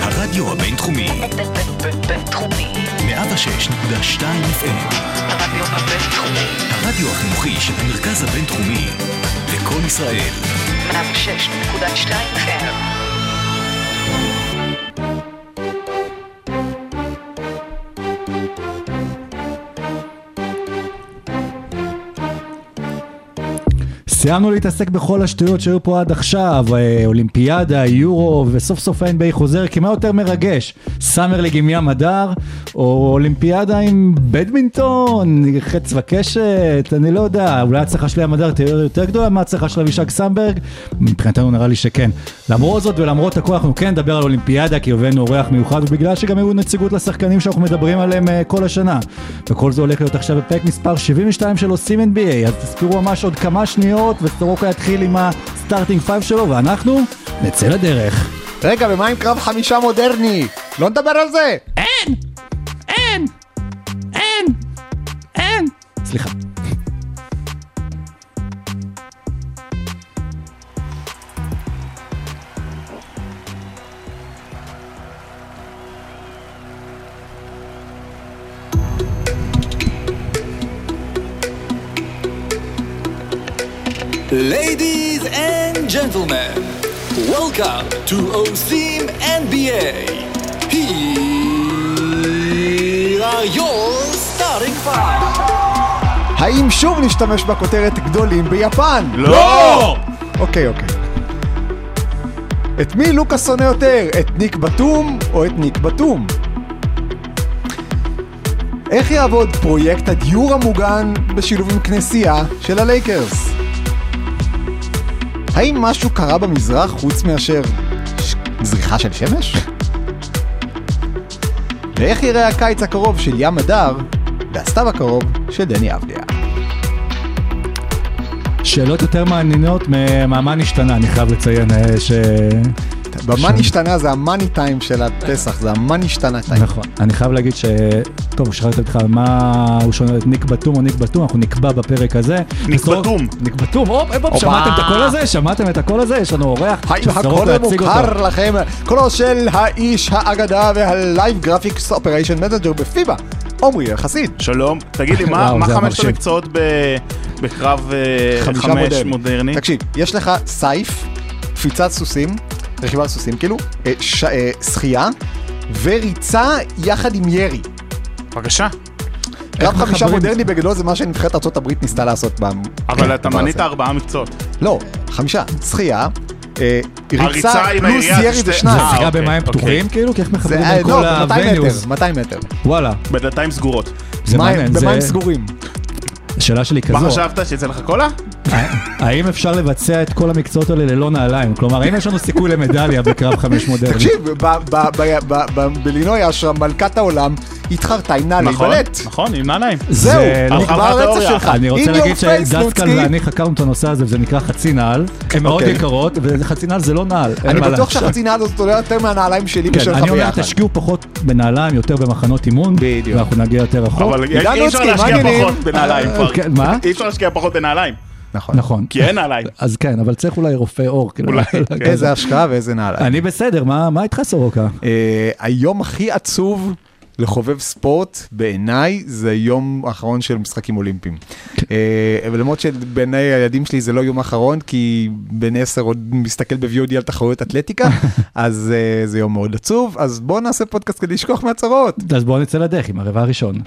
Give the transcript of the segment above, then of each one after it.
הרדיו הבינתחומי. בינתחומי. 106.2 FM. הרדיו הבינתחומי. הרדיו החינוכי של המרכז הבינתחומי. לכל ישראל. 106.2 FM. סיימנו להתעסק בכל השטויות שהיו פה עד עכשיו, אולימפיאדה, יורו, וסוף סוף ה-NBA חוזר, כי מה יותר מרגש? סאמר ליג עם ים הדר, או אולימפיאדה עם בדמינטון, חץ וקשת, אני לא יודע, אולי הצלחה של ים הדר תהיה יותר גדולה, מה הצלחה של אבישג סמברג? מבחינתנו נראה לי שכן. למרות זאת ולמרות הכוח, אנחנו כן נדבר על אולימפיאדה, כי הבאנו אורח מיוחד, ובגלל שגם היו נציגות לשחקנים שאנחנו מדברים עליהם כל השנה. וכל זה הולך להיות עכשיו בפרק מספר 72 של עושים NBA, אז תספרו ממש עוד כמה שניות וסורוקה יתחיל עם הסטארטינג 5 שלו, ואנחנו נצא לדרך. רגע, ומה עם קרב 5 מודרני? לא נדבר על זה. אין. סליחה. Ladies and gentlemen, welcome to Osim NBA. Here are your starting five. האם שוב נשתמש בכותרת גדולים ביפן? לא! אוקיי. את מי לוקה שונא יותר? את ניק בתום או את ניק בתום? איך יעבוד פרויקט הדיור המוגן בשילוב עם כנסייה של הלייקרס? האם משהו קרה במזרח חוץ מאשר זריחה של שמש? ואיך יראה הקיץ הקרוב של ים הדר והסתיו הקרוב של דני אבדיה? שאלות יותר מעניינות ממה נשתנה, אני חייב לציין ש... במה נשתנה זה המאני טיים של הפסח, זה המאני נשתנה טיים. נכון, אני חייב להגיד ש... טוב, שחררתי אותך על מה הוא שונה, ניק בתום או ניק בתום, אנחנו נקבע בפרק הזה. ניק בתום. ניק בתום, אופ, שמעתם את הקול הזה? יש לנו אורח שצרות להציג אותו. הקול מוכר לכם, קולו של האיש האגדה והלייב גרפיקס אופריישן מנג'ר בפיבה, עומרי חסיד. שלום, תגיד לי, מה 5 המקצועות בקרב 5 מודרני? תקשיב, יש לך סייף, קפיצת סוסים, רכיבה על סוסים, כאילו, שחייה, וריצה יחד עם ירי. בבקשה. קרב 5 מודרני בגדול זה מה שנבחרת ארצות הברית ניסתה לעשות. אבל אתה מנית 4 מקצועות. לא, 5. שחייה, ריצה, פלוס ירי ושניים. זה שחייה במים פתוחים, כאילו, כי איך מחברים על כל הווניוז? 200 מטר. וואלה. בדלתיים סגורות. במים סגורים. השאלה שלי כזו. מה חשבת שיצא לך קולה? האם אפשר לבצע את כל המקצועות האלה ללא נעליים? כלומר, האם יש לנו סיכוי למדליה בקרב 5 מודרני? תקשיב, בלינוי אשרם, מלכת העולם, התחרתה עם נעליים בלט. נכון, עם נעליים. זהו, נגמר הרצף שלך. אני רוצה להגיד שדסקל ואני חקרנו את הנושא הזה, וזה נקרא חצי נעל. הן מאוד יקרות, וחצי נעל זה לא נעל. אני בטוח שהחצי נעל הזאת עולה יותר מהנעליים שלי בשלך ביחד. אני אומר, תשקיעו פחות בנעליים, יותר במחנות אימון, ואנחנו נגיע יותר רחוק. נכון. כי אין נעליים. אז כן, אבל צריך אולי רופא אור. איזה השקעה ואיזה נעליים. אני בסדר, מה איתך סורוקה? היום הכי עצוב לחובב ספורט, בעיניי, זה יום האחרון של משחקים אולימפיים. ולמרות שבעיני הילדים שלי זה לא יום האחרון, כי בן 10 עוד מסתכל בוויודי על תחרויות אתלטיקה, אז זה יום מאוד עצוב, אז בואו נעשה פודקאסט כדי לשכוח מהצרות. אז בואו נצא לדרך עם הרבע הראשון.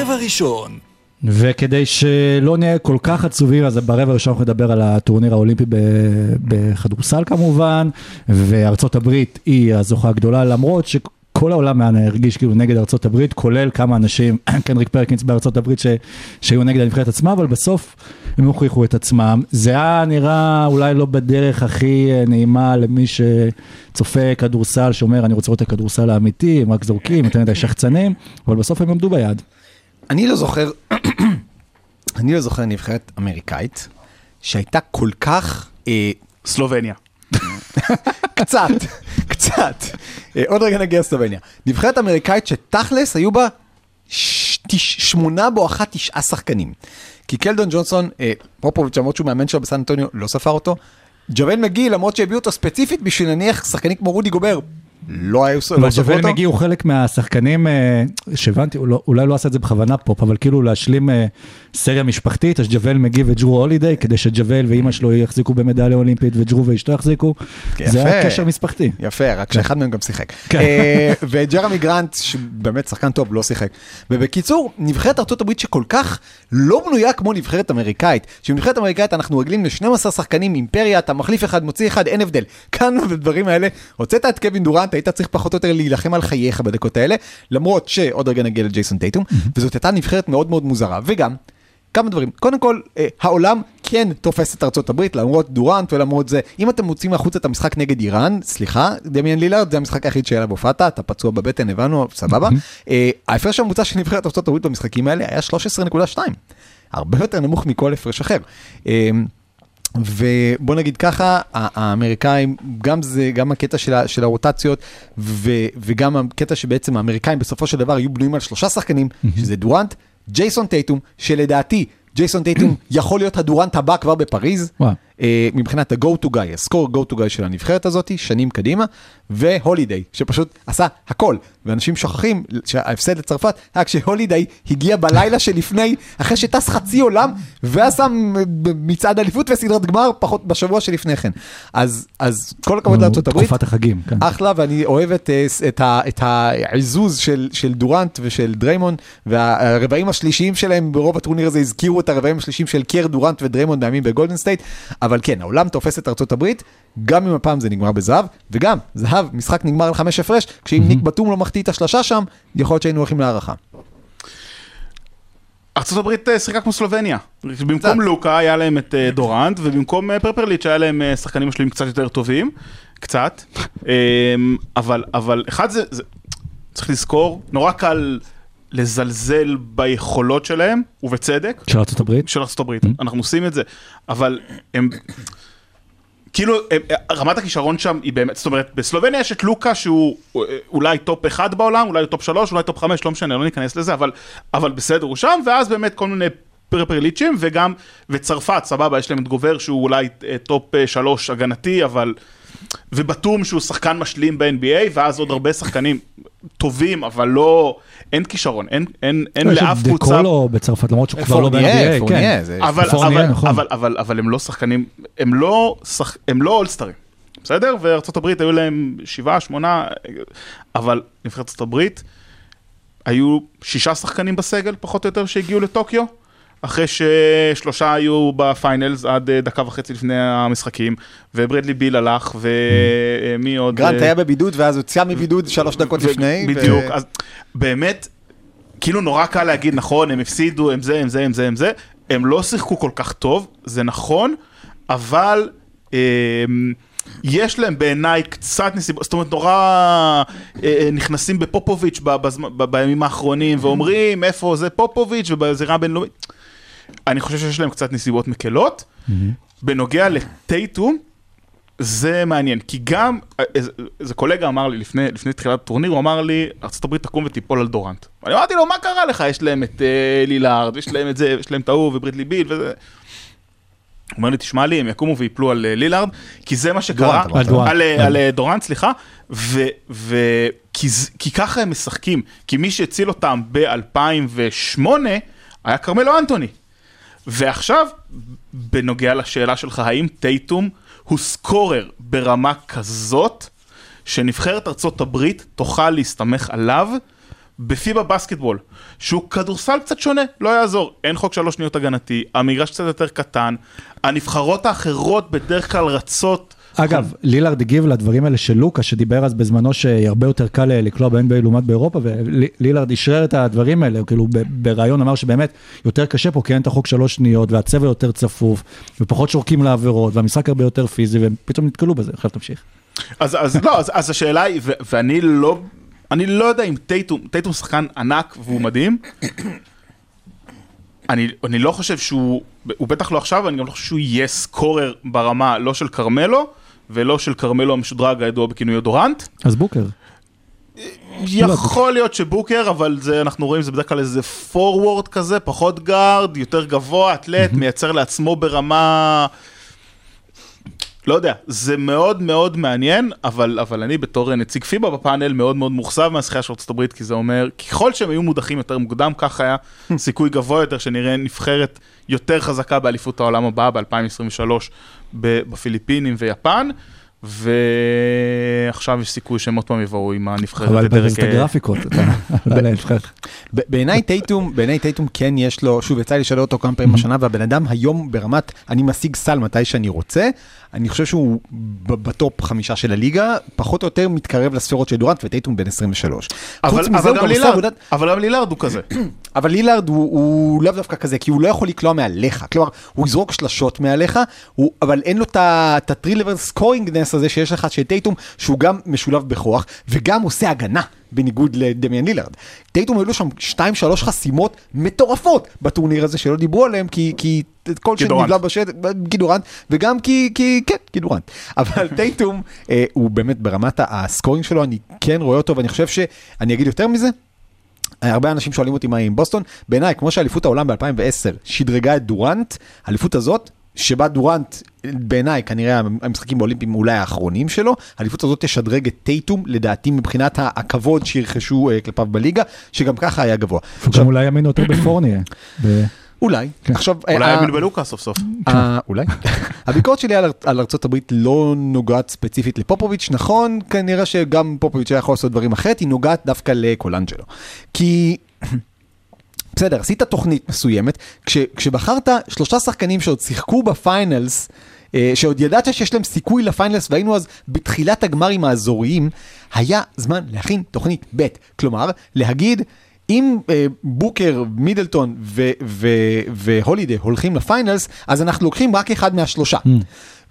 רבע ראשון. וכדי שלא נהיה כל כך עצובים, אז ברבע ראשון אנחנו נדבר על הטורניר האולימפי בחדורסל כמובן, וארצות הברית היא הזוכה הגדולה, למרות שכל העולם הרגיש כאילו נגד ארצות הברית, כולל כמה אנשים, קנדריק פרקינס בארצות הברית שהיו נגד הנבחרת עצמה, אבל בסוף הם הוכיחו את עצמם. זה היה נראה אולי לא בדרך הכי נעימה למי שצופה כדורסל, שאומר אני רוצה לראות את הכדורסל האמיתי, הם רק זורקים, נותן את השחצנים, אבל בסוף הם עמדו ביד. אני לא זוכר נבחרת אמריקאית שהייתה כל כך סלובניה. קצת קצת. עוד רגע נגיע לסלובניה. נבחרת אמריקאית שתכלס היו בה 8/9 שחקנים. כי קלדון ג'ונסון, פופוביץ' למרות שהוא מאמן שלו בסן אנטוניו, לא ספר אותו. ג'וון מגי, למרות שהביאו אותו ספציפית בשביל נניח שחקנים כמו רודי גובר, לא היו סופר אותו. ג'וון מגי הוא חלק מהשחקנים, שבנתי, אולי לא עשה את זה בכוונה פופ, אבל כאילו להשלים סריה משפחתית, אז ג'וון מגי וג'רו הולידיי, כדי שג'וון ואימא שלו יחזיקו במדליה אולימפית, וג'רו ואשתו יחזיקו. זה היה קשר משפחתי. יפה, רק שאחד מהם גם שיחק. וג'רמי גרנט, שבאמת שחקן טוב, לא שיחק. ובקיצור, נבחרת ארצות הברית שכל כך לא בנויה כמו נבחרת אמריקאית. שבנבחרת אמריקאית אנחנו רגלים ל-12 שחקנים, אימפריה, אתה מחליף אחד, מוציא אחד, אין הבדל. כאן בדברים האלה, הוצאת את קווין דורנט, היית צריך פחות או יותר להילחם על חייך בדקות האלה, למרות שעוד רגע נגיע לג'ייסון טייטום, וזאת הייתה נבחרת מאוד מאוד מוזרה. וגם, כמה דברים. קודם כל, העולם כן תופס את ארצות הברית, למרות דורנט ולמרות זה. אם אתם מוצאים החוצה את המשחק נגד איראן, סליחה, דמיין לילארד, זה המשחק היחיד שהיה לה בהופעתה, אתה פצוע בבטן, הבנו, סבבה. ההפרש הממוצע של נבחרת ארצות הברית במשחקים האלה היה 13.2. הרבה יותר נמוך מכל הפרש אחר. ובוא נגיד ככה, האמריקאים, גם זה, גם הקטע של הרוטציות, וגם הקטע שבעצם האמריקאים בסופו של דבר היו בנויים על 3 שחקנים, שזה דורנט, ג'ייסון טייטום, שלדעתי, ג'ייסון טייטום יכול להיות הדורנט הבא כבר בפריז, מבחינת ה-go to guy, הסקור go to guy של הנבחרת הזאת, שנים קדימה, והולידיי, שפשוט עשה הכל, ואנשים שוכחים שההפסד לצרפת, רק שהולידיי הגיע בלילה שלפני, אחרי שטס חצי עולם, ועשה מצעד אליפות וסדרת גמר, פחות בשבוע שלפני כן. אז כל הכבוד לארצות הברית, תקופת החגים, כן. אחלה, ואני אוהב את העיזוז של דורנט ושל דריימון, והרבעים השלישיים שלהם ברוב הטורניר הזה הזכירו את הרבעים השלישיים של קיר דורנט ודריימון בימים בגולדן סטייט, אבל כן, העולם תופס את ארצות הברית, גם אם הפעם זה נגמר בזהב, וגם זהב, משחק נגמר על 5 הפרש, כשאם ניק בתום לא מחטיא את השלשה שם, יכול להיות שהיינו הולכים להערכה. ארצות הברית שיחקה כמו סלובניה. במקום לוקה היה להם את דורנט, ובמקום פרפרליץ' היה להם שחקנים משלימים קצת יותר טובים, קצת, אבל אחד זה, צריך לזכור, נורא קל לזלזל ביכולות שלהם, ובצדק. של ארצות הברית? של ארצות הברית. אנחנו עושים את זה. אבל הם, כאילו, רמת הכישרון שם היא באמת, זאת אומרת, בסלובניה יש את לוקה, שהוא אולי טופ 1 בעולם, אולי טופ 3, אולי טופ 5, לא משנה, לא ניכנס לזה, אבל בסדר הוא שם, ואז באמת כל מיני פרפרליצ'ים, וגם, וצרפת, סבבה, יש להם את גובר, שהוא אולי טופ 3 הגנתי, אבל ובתום שהוא שחקן משלים ב-NBA, ואז עוד הרבה שחקנים טובים, אבל לא, אין כישרון, אין לאף קבוצה. יש את דקולו בצרפת, למרות שהוא כבר לא ב-NBA, כן. אבל הם לא שחקנים, הם לא אולסטרים, בסדר? וארצות הברית היו להם 7, 8, אבל נבחרת ארצות הברית, היו 6 שחקנים בסגל, פחות או יותר, שהגיעו לטוקיו, אחרי ש3 היו בפיינלס עד 1.5 דקה לפני המשחקים, וברדלי ביל הלך, ומי עוד גרנט היה בבידוד, ואז הוצא מבידוד 3 דקות לפני. בדיוק, אז באמת, כאילו נורא קל להגיד, נכון, הם הפסידו, הם זה, הם לא שיחקו כל כך טוב, זה נכון, אבל יש להם בעיניי קצת נסיבות, זאת אומרת נורא נכנסים בפופוביץ' בימים האחרונים, ואומרים איפה זה פופוביץ' ובזירה הבינלאומית. אני חושב שיש להם קצת נסיבות מקלות, בנוגע לטייטום, זה מעניין, כי גם, איזה קולגה אמר לי לפני תחילת הטורניר, הוא אמר לי, ארצות הברית תקום ותיפול על דורנט. אני אמרתי לו, מה קרה לך? יש להם את לילארד, יש להם את זה, יש להם טעו וברדלי ביל וזה. הוא אומר לי, תשמע לי, הם יקומו ויפלו על לילארד, כי זה מה שקרה, על דורנט, סליחה, כי ככה הם משחקים, כי מי שהציל אותם ב-2008, היה קרמלו אנטוני. ועכשיו, בנוגע לשאלה שלך, האם טייטום הוא סקורר ברמה כזאת, שנבחרת ארצות הברית תוכל להסתמך עליו, בפיבה בסקטבול, שהוא כדורסל קצת שונה, לא יעזור, אין חוק 3 שניות הגנתי, המגרש קצת יותר קטן, הנבחרות האחרות בדרך כלל רצות. אגב, לילארד הגיב לדברים האלה של לוקה, שדיבר אז בזמנו שהרבה יותר קל לקלוע ב-NBA לעומת באירופה, ולילארד ישרר את הדברים האלה, כאילו ברעיון אמר שבאמת יותר קשה פה, כי אין את החוק 3 שניות, והצבע יותר צפוף, ופחות שורקים לעבירות, והמשחק הרבה יותר פיזי, ופתאום נתקלו בזה, חייב תמשיך. אז השאלה היא, ואני לא יודע אם טייטום שחקן ענק והוא מדהים, אני לא חושב שהוא, הוא בטח לא עכשיו, אני גם לא חושב שהוא יהיה סקורר ברמה לא של קרמלו, ולא של קרמלו המשודרג הידוע בכינויו דורנט. אז בוקר. יכול להיות שבוקר, אבל זה, אנחנו רואים, זה בדרך כלל איזה פורוורד כזה, פחות גארד, יותר גבוה, אתלט, מייצר לעצמו ברמה... לא יודע, זה מאוד מאוד מעניין, אבל אני בתור נציג פיבה בפאנל מאוד מאוד מוכסב מהשיחה של ארצות הברית, כי זה אומר, ככל שהם היו מודחים יותר מוקדם, כך היה סיכוי גבוה יותר שנראה נבחרת יותר חזקה באליפות העולם הבאה ב-2023 בפיליפינים ויפן, ועכשיו יש סיכוי שהם עוד פעם יבואו עם הנבחרת לדרך... אבל בגרפיקות, אתה נבחרת. בעיני טייטום כן יש לו, שוב, יצא לי לשאול אותו כמה פעמים השנה, והבן אדם היום ברמת, אני משיג סל מתי שאני רוצה, אני חושב שהוא בטופ 5 של הליגה, פחות או יותר מתקרב לספירות של דורנט, וטייטום בין 23. אבל גם לילארד הוא כזה. אבל לילארד הוא לאו דווקא כזה, כי הוא לא יכול לקלוע מעליך, כלומר, הוא יזרוק שלשות מעליך, אבל אין לו את הטרי-לבל סקורינגנס הזה שיש לך של טייטום, שהוא גם משולב בכוח, וגם עושה הגנה, בניגוד לדמיאן לילארד. טייטום היו לו שם 2-3 חסימות מטורפות בטורניר הזה, שלא דיברו עליהם, כי כל שנבלה בשטח, גידורנט, וגם כי, כן, גידורנט. אבל טייטום, הוא באמת ברמת הסקורינג שלו, אני כן רואה אותו, ואני חושב שאני אגיד יותר מזה, הרבה אנשים שואלים אותי מה עם בוסטון, בעיניי, כמו שאליפות העולם ב-2010 שדרגה את דורנט, האליפות הזאת, שבה דורנט, בעיניי, כנראה המשחקים באולימפיים אולי האחרונים שלו, האליפות הזאת תשדרג את טייטום, לדעתי, מבחינת הכבוד שירחשו כלפיו בליגה, שגם ככה היה גבוה. גם אולי ימינו יותר בפורניה. אולי. אולי ימינו בלוקה סוף סוף. אולי. הביקורת שלי על ארצות הברית לא נוגעת ספציפית לפופוביץ', נכון, כנראה שגם פופוביץ' היה יכול לעשות דברים אחרת, היא נוגעת דווקא לקולנג'לו. כי... בסדר, עשית תוכנית מסוימת, כשבחרת 3 שחקנים שעוד שיחקו בפיינלס, שעוד ידעת שיש להם סיכוי לפיינלס, והיינו אז בתחילת הגמרים האזוריים, היה זמן להכין תוכנית ב', כלומר, להגיד, אם בוקר, מידלטון והולידי הולכים לפיינלס, אז אנחנו לוקחים רק אחד מה3.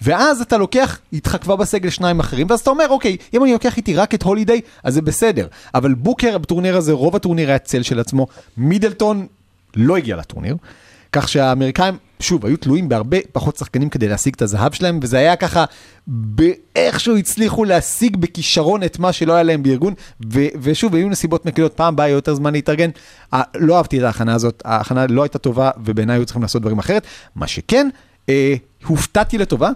ואז אתה לוקח, התחכבה בסגל שניים אחרים, ואז אתה אומר, אוקיי, אם אני לוקח איתי רק את הולידיי, אז זה בסדר. אבל בוקר, בטורניר הזה, רוב הטורניר היה צל של עצמו, מידלטון לא הגיע לטורניר, כך שהאמריקאים, שוב, היו תלויים בהרבה פחות שחקנים כדי להשיג את הזהב שלהם, וזה היה ככה, באיכשהו הצליחו להשיג בכישרון את מה שלא היה להם בארגון, ושוב, היו נסיבות מקלות, פעם באה יותר זמן להתארגן, לא אהבתי את ההכנה הזאת, ההכנה לא הייתה טובה, ובעיניי היו צריכים לעשות דברים אחרת, מה שכן, הופתעתי לטובה,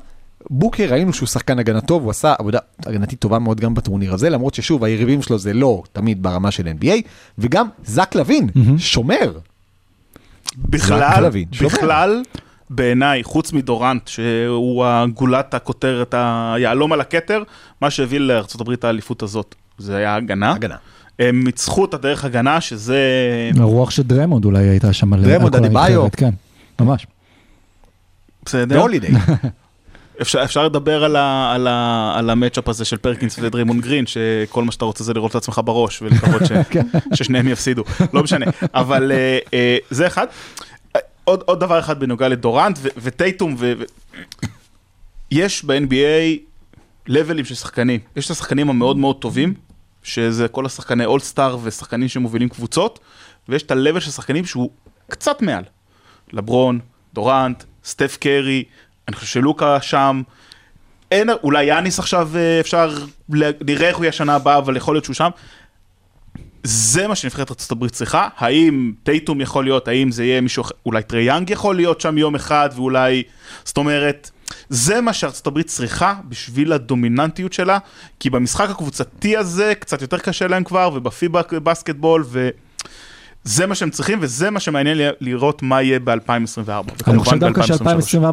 בוקר ראינו שהוא שחקן הגנה טוב, הוא עשה עבודה הגנתית טובה מאוד גם בטורניר הזה, למרות ששוב, היריבים שלו זה לא תמיד ברמה של NBA, וגם זק לוין, שומר. בכלל, בעיניי, חוץ מדורנט, שהוא הגולת הכותרת, היעלום על הכתר, מה שהביא לארצות הברית האליפות הזאת, זה היה הגנה. הם מצחו את הדרך הגנה, שזה... הרוח של דרמונד אולי הייתה שם. דרמונד, אדיביו. כן, ממש. בסדר? אפשר לדבר על המאצ'אפ הזה של פרקינס ודרימון גרין, שכל מה שאתה רוצה זה לראות את עצמך בראש, ולקוות ששניהם יפסידו. לא משנה. אבל זה אחד. עוד דבר אחד בנוגע לדורנט וטייטום, יש ב-NBA לבלים של שחקנים. יש את השחקנים המאוד מאוד טובים, שזה כל השחקני אולסטאר ושחקנים שמובילים קבוצות, ויש את הלבל של שחקנים שהוא קצת מעל. לברון, דורנט, סטף קרי, אני חושב שלוקה שם, אולי יאניס עכשיו אפשר, נראה איך הוא יהיה שנה הבאה, אבל יכול להיות שהוא שם. זה מה שנבחרת ארצות הברית צריכה, האם טייטום יכול להיות, האם זה יהיה מישהו, אולי טרי יאנג יכול להיות שם יום אחד, ואולי, זאת אומרת, זה מה שארצות הברית צריכה, בשביל הדומיננטיות שלה, כי במשחק הקבוצתי הזה, קצת יותר קשה להם כבר, ובפיבה בסקטבול, זה מה שהם צריכים, וזה מה שמעניין לראות מה יהיה ב-2024. אני חושב דווקא ש-2024,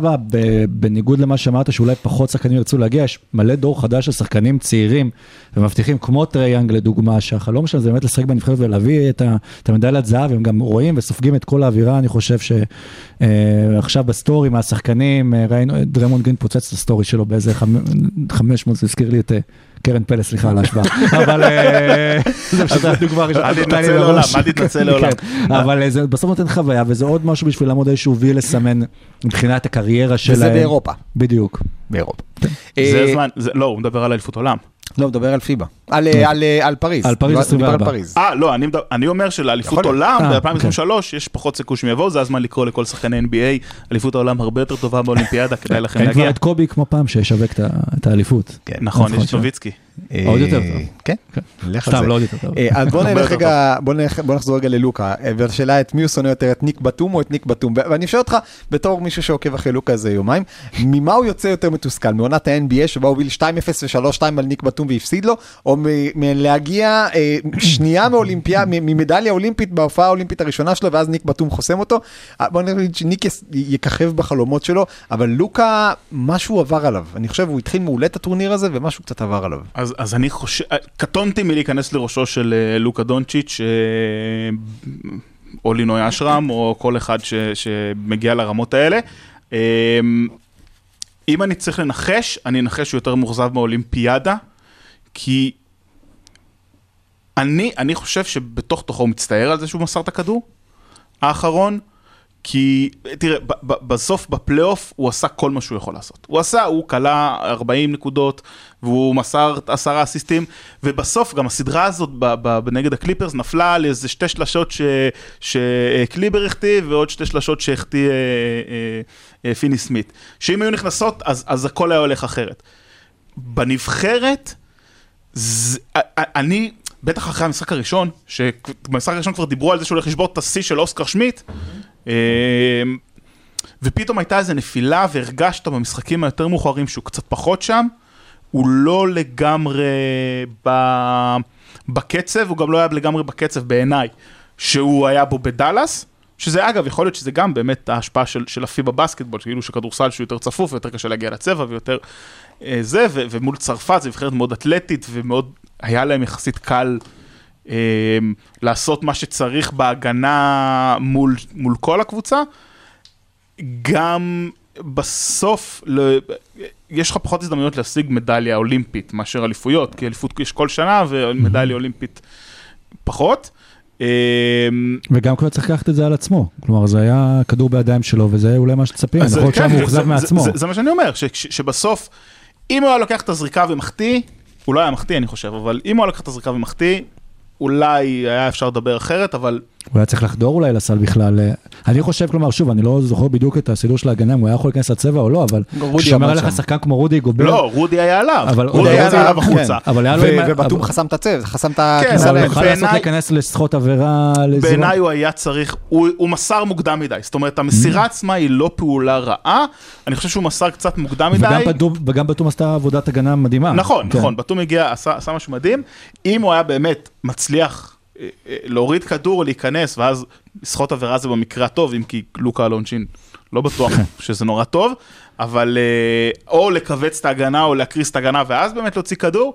בניגוד למה שאמרת, שאולי פחות שחקנים ירצו להגיע, יש מלא דור חדש של שחקנים צעירים, ומבטיחים כמו טרי יאנג לדוגמה, שהחלום שלהם זה באמת לשחק בנבחרת ולהביא את המדליית זהב, הם גם רואים וסופגים את כל האווירה, אני חושב שעכשיו בסטורי מהשחקנים, ראינו, דרמונד גרין פוצץ את הסטורי שלו באיזה 500, זה הזכיר לי את... קרן פלס, סליחה על ההשוואה, אבל זה פשוט דוגמה ראשונה. אל תתנצל לעולם. אבל זה בסוף נותן חוויה, וזה עוד משהו בשביל לעמוד איזשהו וי לסמן מבחינת הקריירה שלהם. וזה באירופה. בדיוק. באירופה. זה הזמן, לא, הוא מדבר על אליפות עולם. לא, הוא מדבר על פיבה. על פריז. על פריז 24. לא, אני אומר שלאליפות עולם, ב-2023 יש פחות סיכוי שהם יבואו, זה הזמן לקרוא לכל שחקני NBA, אליפות העולם הרבה יותר טובה באולימפיאדה, כדאי לכם להגיע. כבר את קובי כמו פעם שישווק את האליפות. נכון, יש נוביצקי. עוד יותר טוב. כן, לך על זה. סתם, לא עוד יותר טוב. אז בוא נחזור רגע ללוקה, והשאלה את מי הוא שונא יותר, את ניק בטום או את ניק בטום, ואני אפשר אותך בתור מישהו שעוקב אחרי לוקה זה יומיים, ממה הוא יוצא יותר מתוסכל, מעונת ה-NBA שבה הוא ביל 2-0 ו-3-2 על ניק בטום והפסיד לו, או מלהגיע שנייה מאולימפיה, ממדליה אולימפית, בהופעה האולימפית הראשונה שלו, ואז ניק בטום חוסם אותו, בוא נגיד שניק יככב בחלומות שלו, אבל לוקה, משהו עבר עליו, אני חושב הוא התחיל מעולה את הטורניר הזה, ומשהו קצת עבר עליו. אז אני חושב, קטונתי מלהיכנס לראשו של לוקה דונצ'יץ' או לינוי אשרם, או כל אחד שמגיע לרמות האלה. אם אני צריך לנחש, אני נחש יותר מוחזב מהאולימפיאדה, כי אני חושב שבתוך תוכו הוא מצטער על זה שהוא מסר את הכדור האחרון, כי, תראה, בסוף, בפלייאוף, הוא עשה כל מה שהוא יכול לעשות. הוא קלה 40 נקודות, והוא מסר 10 אסיסטים, ובסוף גם הסדרה הזאת בנגד הקליפרס נפלה על איזה 2 שלשות שקליבר הכתיב, ועוד 2 שלשות שהכתיב פיני סמית. שאם היו נכנסות, אז הכל היה הולך אחרת. בנבחרת, אני, בטח אחרי המשחק הראשון, שבמשחק הראשון כבר דיברו על זה שהוא הולך לשבור את הסי של אוסקר שמיט, ופתאום הייתה איזו נפילה והרגשת במשחקים היותר מאוחרים שהוא קצת פחות שם, הוא לא לגמרי בקצב, הוא גם לא היה לגמרי בקצב בעיניי שהוא היה בו בדלס, שזה אגב יכול להיות שזה גם באמת ההשפעה של הפי בבסקטבול, כאילו שכדורסל שהוא יותר צפוף ויותר קשה להגיע לצבע ויותר זה, ומול צרפת זה נבחרת מאוד אתלטית ומאוד היה להם יחסית קל לעשות מה שצריך בהגנה מול כל הקבוצה. גם בסוף יש לך פחות הזדמנויות להשיג מדליה אולימפית מאשר אליפויות, כי אליפות יש כל שנה ומדליה אולימפית פחות. וגם כבר צריך לקחת את זה על עצמו, כלומר זה היה כדור בידיים שלו וזה אולי מה שצפים, נכון שם הוא הוחזב מעצמו. זה מה שאני אומר, שבסוף אם הוא היה לוקח את הזריקה ומחטיא, הוא לא היה מחטיא אני חושב, אבל אם הוא היה לוקח את הזריקה ומחטיא, אולי היה אפשר לדבר אחרת, אבל... הוא היה צריך לחדור אולי לסל בכלל. אני חושב, כלומר, שוב, אני לא זוכר בדיוק את הסידור של ההגנה, אם הוא היה יכול להיכנס לצבע או לא, אבל... כשאמר לך שחקן כמו רודי גובר... לא, רודי היה עליו. רודי היה עליו החוצה. ובטום חסם את הצבע, חסם את הכניסה. אבל הוא יכול לעשות להיכנס לשחות עבירה... בעיניי הוא היה צריך... הוא מסר מוקדם מדי. זאת אומרת, המסירה עצמה היא לא פעולה רעה. אני חושב שהוא מסר קצת מוקדם מדי. וגם בטום עשתה עבודת הגנה מדהימה. נכון. בטום הגיע, עשה משהו מדהים. אם הוא היה באמת מצליח להוריד כדור, להיכנס, ואז לשחות עבירה זה במקרה טוב, אם כי לוקה אלונצ'ין לא בטוח שזה נורא טוב, אבל או לקווץ את ההגנה, או להקריס את ההגנה, ואז באמת להוציא כדור,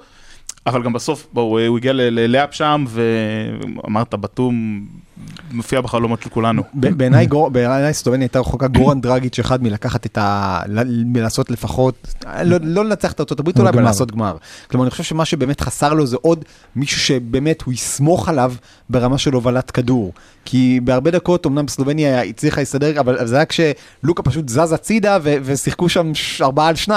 אבל גם בסוף, הוא הגיע ללאפ שם, ואמרת, בטום מופיע בחלומות של כולנו. בעיניי סטובניה הייתה רחוקה גורן דרגיץ' אחד מלקחת את ה... מלעשות לפחות... לא לנצח את ארצות הברית אולי, אבל לעשות גמר. כלומר, אני חושב שמה שבאמת חסר לו זה עוד מישהו שבאמת הוא יסמוך עליו ברמה של הובלת כדור. כי בהרבה דקות, אמנם סטובניה הצליחה להסתדר, אבל זה היה כשלוקה פשוט זז הצידה ושיחקו שם 4-2.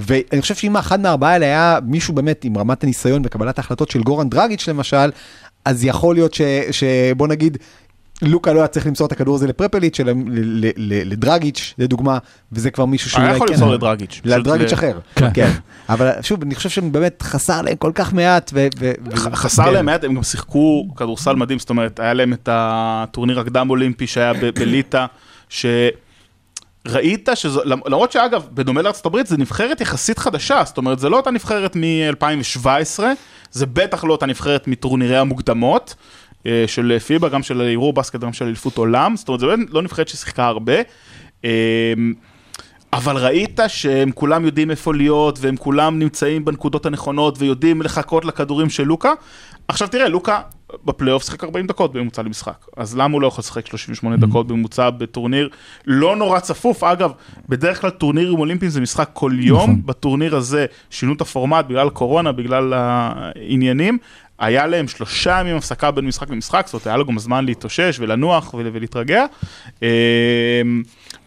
ואני חושב שאם אחד מהארבעה האלה היה מישהו באמת עם רמת הניסיון וקבלת ההחלטות של גורן דרגיץ' למשל, אז יכול להיות שבוא נגיד, לוקה לא היה צריך למסור את הכדור הזה לפרפליץ' לדרגיץ', לדוגמה, וזה כבר מישהו שהוא... היה יכול למסור לדרגיץ'. לדרגיץ' אחר, כן. אבל שוב, אני חושב שבאמת חסר להם כל כך מעט. חסר להם מעט, הם גם שיחקו כדורסל מדהים, זאת אומרת, היה להם את הטורניר הקדם אולימפי שהיה בליטה, שראית למרות שאגב, בדומה לארצות הברית, זה נבחרת יחסית חדשה, זאת אומרת, זה לא אותה נבחרת מ-2017, זה בטח לא אותה נבחרת מטורנירי המוקדמות, של פיבה, גם של אירו בסקט, גם של אליפות עולם, זאת אומרת, זה לא נבחרת ששיחקה הרבה, אבל ראית שהם כולם יודעים איפה להיות, והם כולם נמצאים בנקודות הנכונות, ויודעים לחכות לכדורים של לוקה. עכשיו תראה, לוקה בפלייאוף שחק 40 דקות בממוצע למשחק, אז למה הוא לא יכול לשחק 38 דקות בממוצע בטורניר לא נורא צפוף? אגב, בדרך כלל טורנירים אולימפיים זה משחק כל יום, בטורניר הזה שינו את הפורמט בגלל קורונה, בגלל העניינים, היה להם 3 ימים הפסקה בין משחק למשחק, זאת אומרת, היה לו גם זמן להתאושש ולנוח ולהתרגע,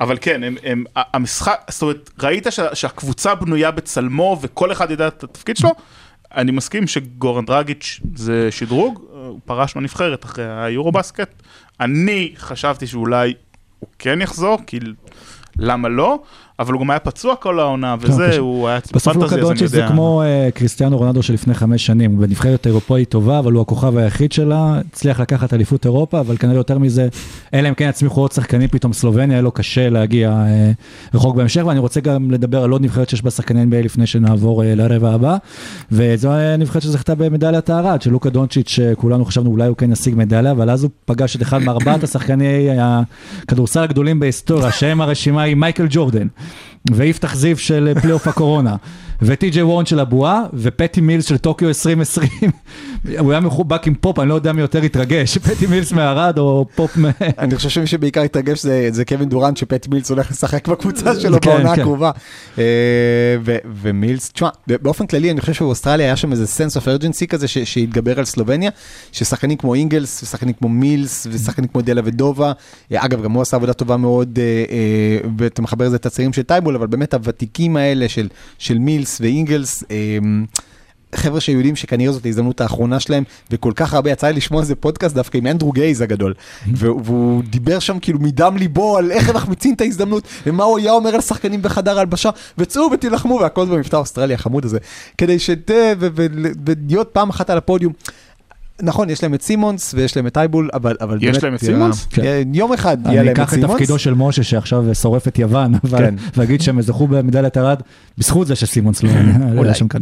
אבל כן, המשחק, זאת אומרת, ראית שהקבוצה בנויה בצלמו, וכל אחד ידע את התפקיד שלו, אני מסכים שגורן דרגיץ' זה שדרוג, הוא פרש מהנבחרת אחרי היורובסקט, אני חשבתי שאולי הוא כן יחזור, כי למה לא, אבל הוא גם היה פצוע כל העונה, וזה, הוא היה בסוף לא קדוש, שזה כמו קריסטיאנו רונלדו שלפני 5 שנים, הוא בנבחרת אירופאית טובה, אבל הוא הכוכב היחיד שלה, הצליח לקחת אליפות אירופה, אבל כנראה יותר מזה, אלה הם כן יצמיחו עוד שחקנים, פתאום סלובניה, היה לו קשה להגיע רחוק בהמשך, ואני רוצה גם לדבר על עוד נבחרת שיש בה שחקנים NBA לפני שנעבור לרבע הבא, וזו נבחרת שזכתה במדליית הארד, שלוקה דונצ'יץ' שכולנו חשבנו אולי הוא כן ישיג מדליה, אבל אז הוא פגש את אחד מארבעת השחקני הכדורסל הגדולים בהיסטוריה, שם הרשימה היא מייקל ג'ורדן. ויפתח זיו של פלייאוף הקורונה, וטי.ג'יי וורן של הבועה, ופטי מילס של טוקיו 2020, הוא היה מחובק עם פופ, אני לא יודע מי יותר התרגש, פטי מילס מהרד או פופ מה... אני חושב שמי שבעיקר התרגש זה קווין דורנט, שפטי מילס הולך לשחק בקבוצה שלו בעונה הקרובה. ומילס, תשמע, באופן כללי אני חושב שבאוסטרליה היה שם איזה sense of urgency כזה, שהתגבר על סלובניה, ששחקנים כמו אינגלס, ושחקנים כמו מילס, ושחקנים כמו דלה ודובה, אגב גם הוא עשה עבודה טובה מאוד, ואתה מחבר את זה את הצעירים של טייבול, אבל באמת הוותיקים האלה של מילס ואינגלס, חבר'ה שיודעים שכנראה זאת ההזדמנות האחרונה שלהם, וכל כך הרבה יצא לי לשמוע איזה פודקאסט דווקא עם אנדרו גייז הגדול, והוא דיבר שם כאילו מדם ליבו על איך אנחנו מיצים את ההזדמנות, ומה הוא היה אומר על שחקנים בחדר הלבשה, וצאו ותילחמו, והכל במבטא האוסטרלי החמוד הזה, כדי להיות פעם אחת על הפודיום. נכון, יש להם את סימונס ויש להם את טייבול, אבל יש להם את סימונס? יום אחד יהיה להם את סימונס. אני אקח את תפקידו של משה שעכשיו שורף את יוון, ואגיד שהם זכו במדליית ארד, בזכות זה שסימונס לא היה שם כאן.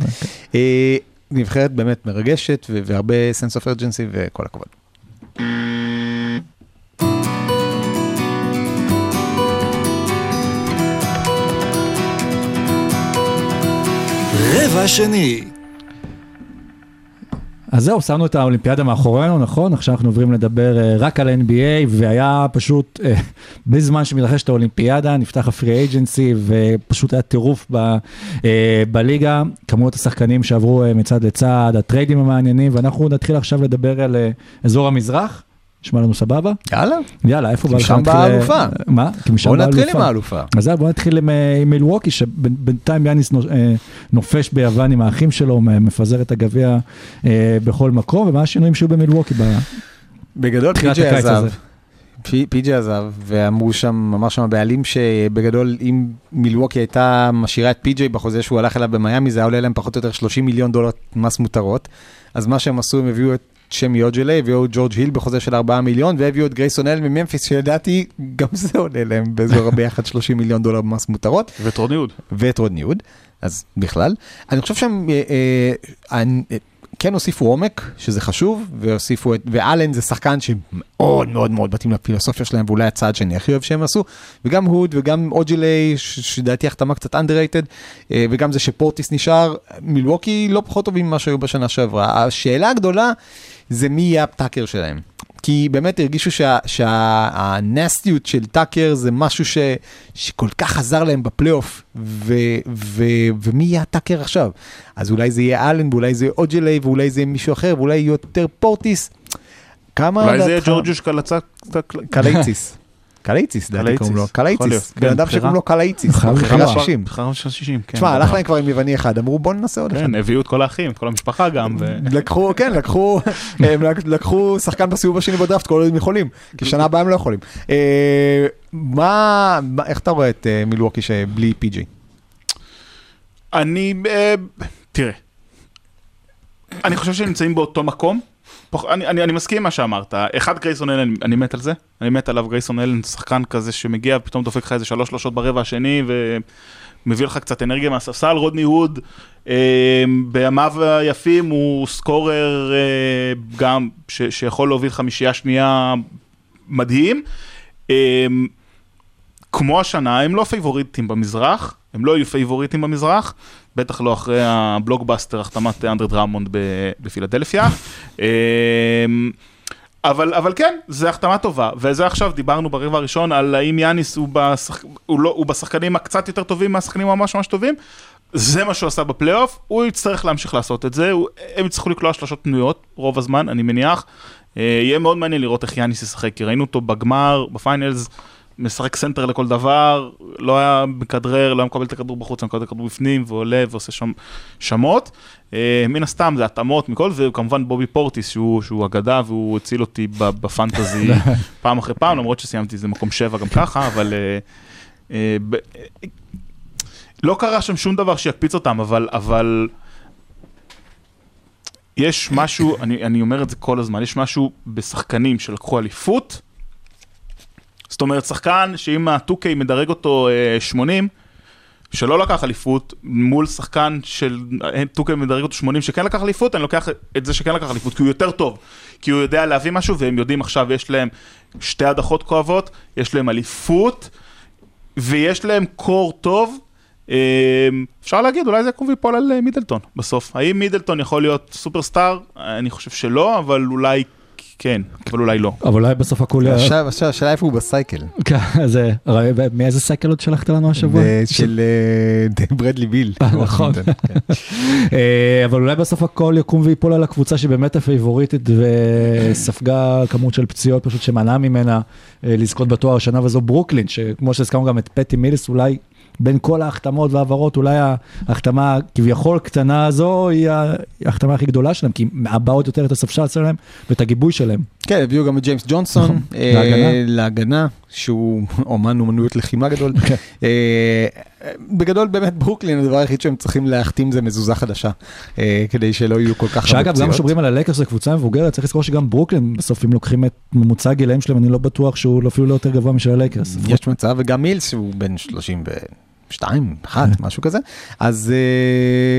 נבחרת באמת מרגשת, והרבה sense of urgency וכל הכבוד. רבע שני. אז זהו, שמנו את האולימפיאדה מאחורינו, נכון? עכשיו אנחנו עוברים לדבר רק על NBA, והיה פשוט, בזמן שמתרחשת האולימפיאדה, נפתח הפרי אייג'נסי, ופשוט היה טירוף בליגה, כמות השחקנים שעברו מצד לצד, הטריידים המעניינים, ואנחנו נתחיל עכשיו לדבר על אזור המזרח, נשמע לנו סבבה? יאללה, איפה בא לך? משם באה אלופה. מה? בוא נתחיל עם האלופה. אז בוא נתחיל עם מילווקי, שבינתיים יאניס נופש ביוון עם האחים שלו, מפזר את הגביע בכל מקום, ומה השינויים שהיו במילווקי? בגדול פי.ג'י עזב, ואמרו שם, אמר שם הבעלים שבגדול אם מילווקי הייתה משאירה את פי.ג'י בחוזה שהוא הלך אליו במיימי, זה היה עולה להם פחות או יותר $30 מיליון מס מותרות, אז מה שהם עשו, הם הביאו את שם יוג'לי, הביאו ג'ורג' היל בחוזה של 4 מיליון, והביאו את גרייסון אל מממפיס, שידעתי, גם זה עולה להם באזור ביחד $30 מיליון במס מותרות. ואת רודניוד, אז בכלל. אני חושב שהם כן הוסיפו עומק, שזה חשוב, ואלן זה שחקן שמאוד מאוד מאוד מתאים לפילוסופיה שלהם, ואולי הצעד שאני הכי אוהב שהם עשו, וגם הוד, וגם אוג'לי, שדעתי החתמה קצת underrated, וגם זה שפורטיס נשאר, מילווקי לא פחות טובים ממה שהיו בשנה שעברה. השאלה הגדולה זה מי יהיה הטאקר שלהם. כי באמת הרגישו שהנסטיות של טאקר זה משהו שכל כך עזר להם בפלייאוף, ומי יהיה הטאקר עכשיו? אז אולי זה יהיה אלן, ואולי זה יהיה אוג'לי, ואולי זה יהיה מישהו אחר, ואולי יהיה יותר פורטיס. אולי זה יהיה ג'ורג'וש קלייציס. קלייציס, דעתי קוראים לו. קלייציס. בן אדם שקוראים לו קלייציס. בחירה 60. בחירה 60, כן. תשמע, הלך להם כבר עם יווני אחד, אמרו בוא ננסה עוד אחד. כן, הביאו את כל האחים, את כל המשפחה גם. לקחו שחקן בסיבוב השני בדראפט, כל עוד הם יכולים, כי שנה הבאה הם לא יכולים. איך אתה רואה את מילווקי שבלי פי.ג'י? תראה, אני חושב שהם נמצאים באותו מקום, אני מסכים מה שאמרת, אחד גרייסון אלן, אני מת על זה, אני מת עליו גרייסון אלן, שחקן כזה שמגיע, פתאום דופק לך איזה 3 שלושות ברבע השני, ומביא לך קצת אנרגיה מהספסל, רודני הוד, בימיו היפים הוא סקורר גם, שיכול להוביל 5 שנייה מדהים, כמו השנה, הם לא פייבוריטים במזרח, הם לא היו פייבוריטים במזרח, בטח לא אחרי הבלוקבאסטר, החתמת אנדרי דרמונד בפילדלפיה. אבל כן, זה החתמה טובה, וזה עכשיו דיברנו ברבע הראשון על האם יאניס הוא בשחקנים הקצת יותר טובים מהשחקנים ממש ממש טובים, זה מה שהוא עשה בפלייאוף, הוא יצטרך להמשיך לעשות את זה, הם יצטרכו לקלוע 3 שלושות פנויות רוב הזמן, אני מניח, יהיה מאוד מעניין לראות איך יאניס ישחק, כי ראינו אותו בגמר, בפיינלס, משחק סנטר לכל דבר, לא היה מקדרר, לא היה מקבל את הכדור בחוץ, מקבל את הכדור בפנים, ועולה ועושה שמות. מן הסתם זה התאמות מכל זה, וכמובן בובי פורטיס, שהוא אגדה, והוא הציל אותי בפנטזי פעם אחרי פעם, למרות שסיימתי איזה מקום 7 גם ככה, אבל לא קרה שם שום דבר שיקפיץ אותם, אבל יש משהו, אני אומר את זה כל הזמן, יש משהו בשחקנים שלקחו אליפות, זאת אומרת, שחקן שאם הטוקי מדרג אותו 80, שלא לקח אליפות, מול שחקן של טוקי מדרג אותו 80 שכן לקח אליפות, אני לוקח את זה שכן לקח אליפות, כי הוא יותר טוב, כי הוא יודע להביא משהו, והם יודעים עכשיו, יש להם שתי הדחות כואבות, יש להם אליפות, ויש להם קור טוב, אפשר להגיד, אולי זה יקום ויפול על מידלטון בסוף. האם מידלטון יכול להיות סופרסטאר? אני חושב שלא, אבל אולי כן, אבל אולי לא. אבל אולי בסוף הכול... השאלה איפה הוא בסייקל. זה, מאיזה סייקל עוד שלחת לנו השבוע? של ברדלי ביל. נכון. אבל אולי בסוף הכל יקום ויפול על הקבוצה שבאמת הפייבוריטית וספגה כמות של פציעות פשוט שמנעה ממנה לזכות בתואר השנה, וזו ברוקלין, שכמו שהזכרנו גם את פטי מילס, אולי בין כל ההחתמות והעברות, אולי ההחתמה כביכול קטנה הזו, היא ההחתמה הכי גדולה שלהם, כי הבאות יותר את הספשל שלהם, ואת הגיבוי שלהם. כן, הביאו גם את ג'יימס ג'ונסון, להגנה, שהוא אומן אומנויות לחימה גדול. בגדול באמת ברוקלין, הדבר היחיד שהם צריכים להחתים זה מזוזה חדשה, כדי שלא יהיו כל כך הרבה פציעות. שאגב, גם שומרים על הלקרס, הקבוצה מבוגרת, צריך לזכור שגם ברוקלין, בסוף אם לוקחים את ממוצע גילאים שלהם, אני לא בטוח שהוא אפילו לא יותר גבוה משל הלקרס. יש מצב, וגם מילס, שהוא בן 32, 1, משהו כזה. אז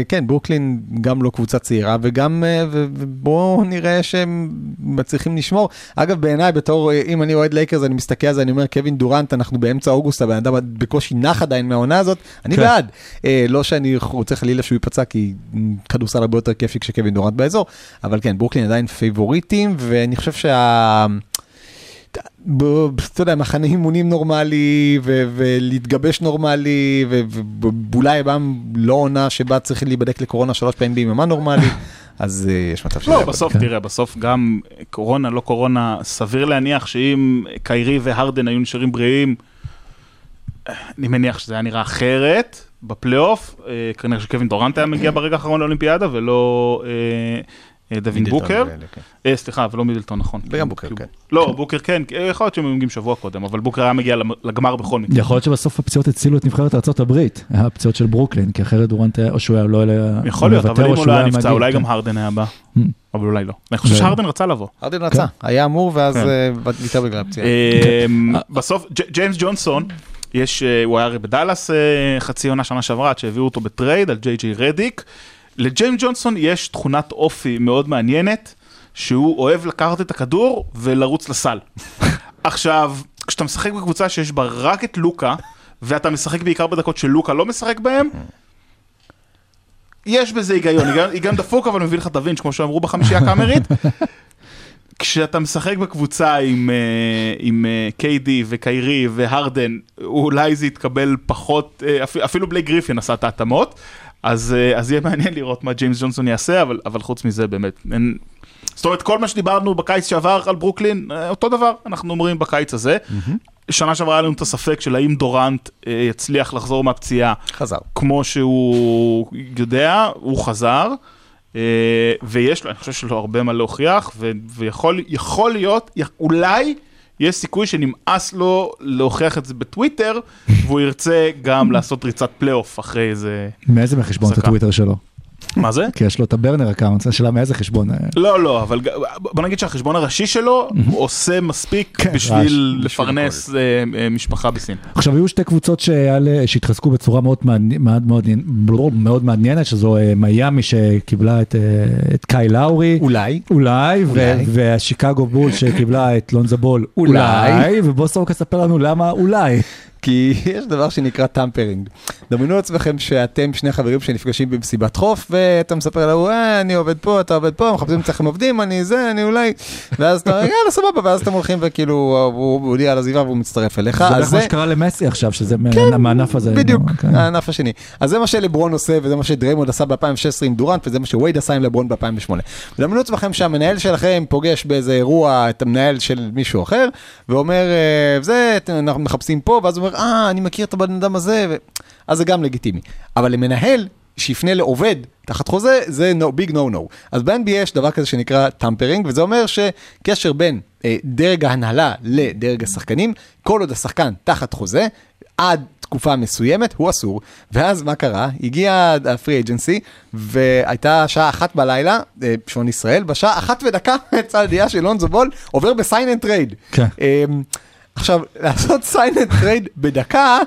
כן, ברוקלין גם לא קבוצה צעירה, וגם בואו נראה שהם מצליחים לשמור. אגב, בעיניי, בתור, אם אני אוהד לייקרס, אני מסתכל על זה, אני אומר, קווין דורנט, אנחנו באמצע אוגוסט, הבן אדם בקושי נח עדיין מהעונה הזאת, אני בעד. לא שאני רוצה חלילה שהוא ייפצע, כי כדורסל הרבה יותר כיפי כשקווין דורנט באזור, אבל כן, ברוקלין עדיין פייבוריטים, ואני חושב אתה יודע, מחנה אימונים נורמלי, ולהתגבש נורמלי, ואולי הבאם לא עונה שבה צריך להיבדק לקורונה 3 פעמים ביממה נורמלי, אז יש מצב שזה... לא, בסוף, תראה, בסוף גם קורונה, לא קורונה, סביר להניח שאם קיירי והרדן היו נשארים בריאים, אני מניח שזה היה נראה אחרת בפלייאוף, כנראה שקווין דורנט היה מגיע ברגע האחרון לאולימפיאדה, ולא... דווין בוקר, סליחה, אבל לא מידלטון, נכון. וגם בוקר, כן. לא, בוקר כן, יכול להיות שהם מגיעים שבוע קודם, אבל בוקר היה מגיע לגמר בכל מקרה. יכול להיות שבסוף הפציעות הצילו את נבחרת ארצות הברית, הפציעות של ברוקלין, כי אחרת דורנט, או שהוא היה לא... יכול להיות, אבל אם הוא לא היה נפצע, אולי גם הרדן היה בא, אבל אולי לא. אני חושב שהרדן רצה לבוא. הרדן רצה, היה אמור, ואז ניתה בגלל הפציעה. בסוף, ג'יימס ג'ונסון, הוא היה בדאלאס חצי עונה שנה שעברה, שהביאו אותו בטרייד על ג'יי-ג'יי רדיק. לג'יימס ג'ונסון יש תכונת אופי מאוד מעניינת, שהוא אוהב לקחת את הכדור ולרוץ לסל. עכשיו, כשאתה משחק בקבוצה שיש בה רק את לוקה, ואתה משחק בעיקר בדקות שלוקה לא משחק בהם, יש בזה היגיון. היגיון דפוק, אבל מביא לך את הווינץ' כמו שאמרו בחמישייה הקאמרית. כשאתה משחק בקבוצה עם קיידי וקיירי והרדן, אולי זה יתקבל פחות, אפילו בלי גריפין עשה את ההתאמות, אז יהיה מעניין לראות מה ג'יימס ג'ונסון יעשה, אבל חוץ מזה באמת, זאת אומרת, כל מה שדיברנו בקיץ שעבר על ברוקלין, אותו דבר, אנחנו אומרים בקיץ הזה, שנה שעברה היה לנו את הספק של האם דורנט יצליח לחזור מהפציעה, כמו שהוא יודע, הוא חזר, ויש לו, אני חושב שלו הרבה מה להוכיח, ויכול להיות, אולי, יש סיכוי שנמאס לו להוכיח את זה בטוויטר, והוא ירצה גם לעשות ריצת פלייאוף אחרי איזה... מאיזה מחשבון את הטוויטר שלו? מה זה? כי יש לו את הברנר אקאונט, השאלה מאיזה חשבון? לא, אבל בוא נגיד שהחשבון הראשי שלו עושה מספיק בשביל לפרנס משפחה בסין. עכשיו, היו שתי קבוצות שהתחזקו בצורה מאוד מעניינת, שזו מיימי שקיבלה את קאי לאורי. אולי. והשיקגו בול שקיבלה את לונזה בול. אולי. ובוסו כספר לנו למה אולי. כי יש דבר שנקרא טמפרינג. דמיינו עצמכם שאתם שני חברים שנפגשים במסיבת חוף, אתה מספר לו, אני עובד פה, אתה עובד פה, מחפשים אצלכם עובדים, אני זה, אני אולי, ואז אתה, יאללה, סבבה, ואז אתם הולכים וכאילו, הוא הודיע על עזיבה והוא מצטרף אליך. זה בערך מה שקרה למסי עכשיו, שזה מהענף הזה. בדיוק, הענף השני. אז זה מה שלברון עושה, וזה מה שדריימונד עשה ב-2016 עם דורנט, וזה מה שווייד עשה עם לברון ב-2008. דמיינו לעצמכם שהמנהל שלכם פוגש באיזה אירוע את המנהל של מישהו אחר, ואומר, זה, אנחנו מחפשים פה, ואז הוא אומר, אני מכיר את הבן אדם הזה, אז זה גם לגיטימי. אבל למנהל שיפנה לעובד תחת חוזה, זה ביג נו נו. אז ב-NBA יש דבר כזה שנקרא טמפרינג, וזה אומר שקשר בין דרג ההנהלה לדרג השחקנים, כל עוד השחקן תחת חוזה, עד תקופה מסוימת, הוא אסור. ואז מה קרה? הגיע הפרי אייג'נסי, והייתה שעה 1:00 בלילה, שעון ישראל, בשעה 1:01, יצאה ידיעה של לונזו בול, עובר בסיין אנד טרייד. עכשיו, לעשות סיין אנד טרייד בדקה,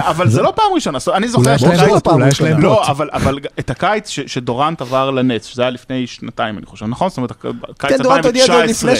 אבל זה לא פעם ראשונה, אני זוכר אבל את הקיץ שדורנט עבר לנץ, שזה היה לפני שנתיים, אני חושב, נכון? זאת אומרת, קיץ 2019.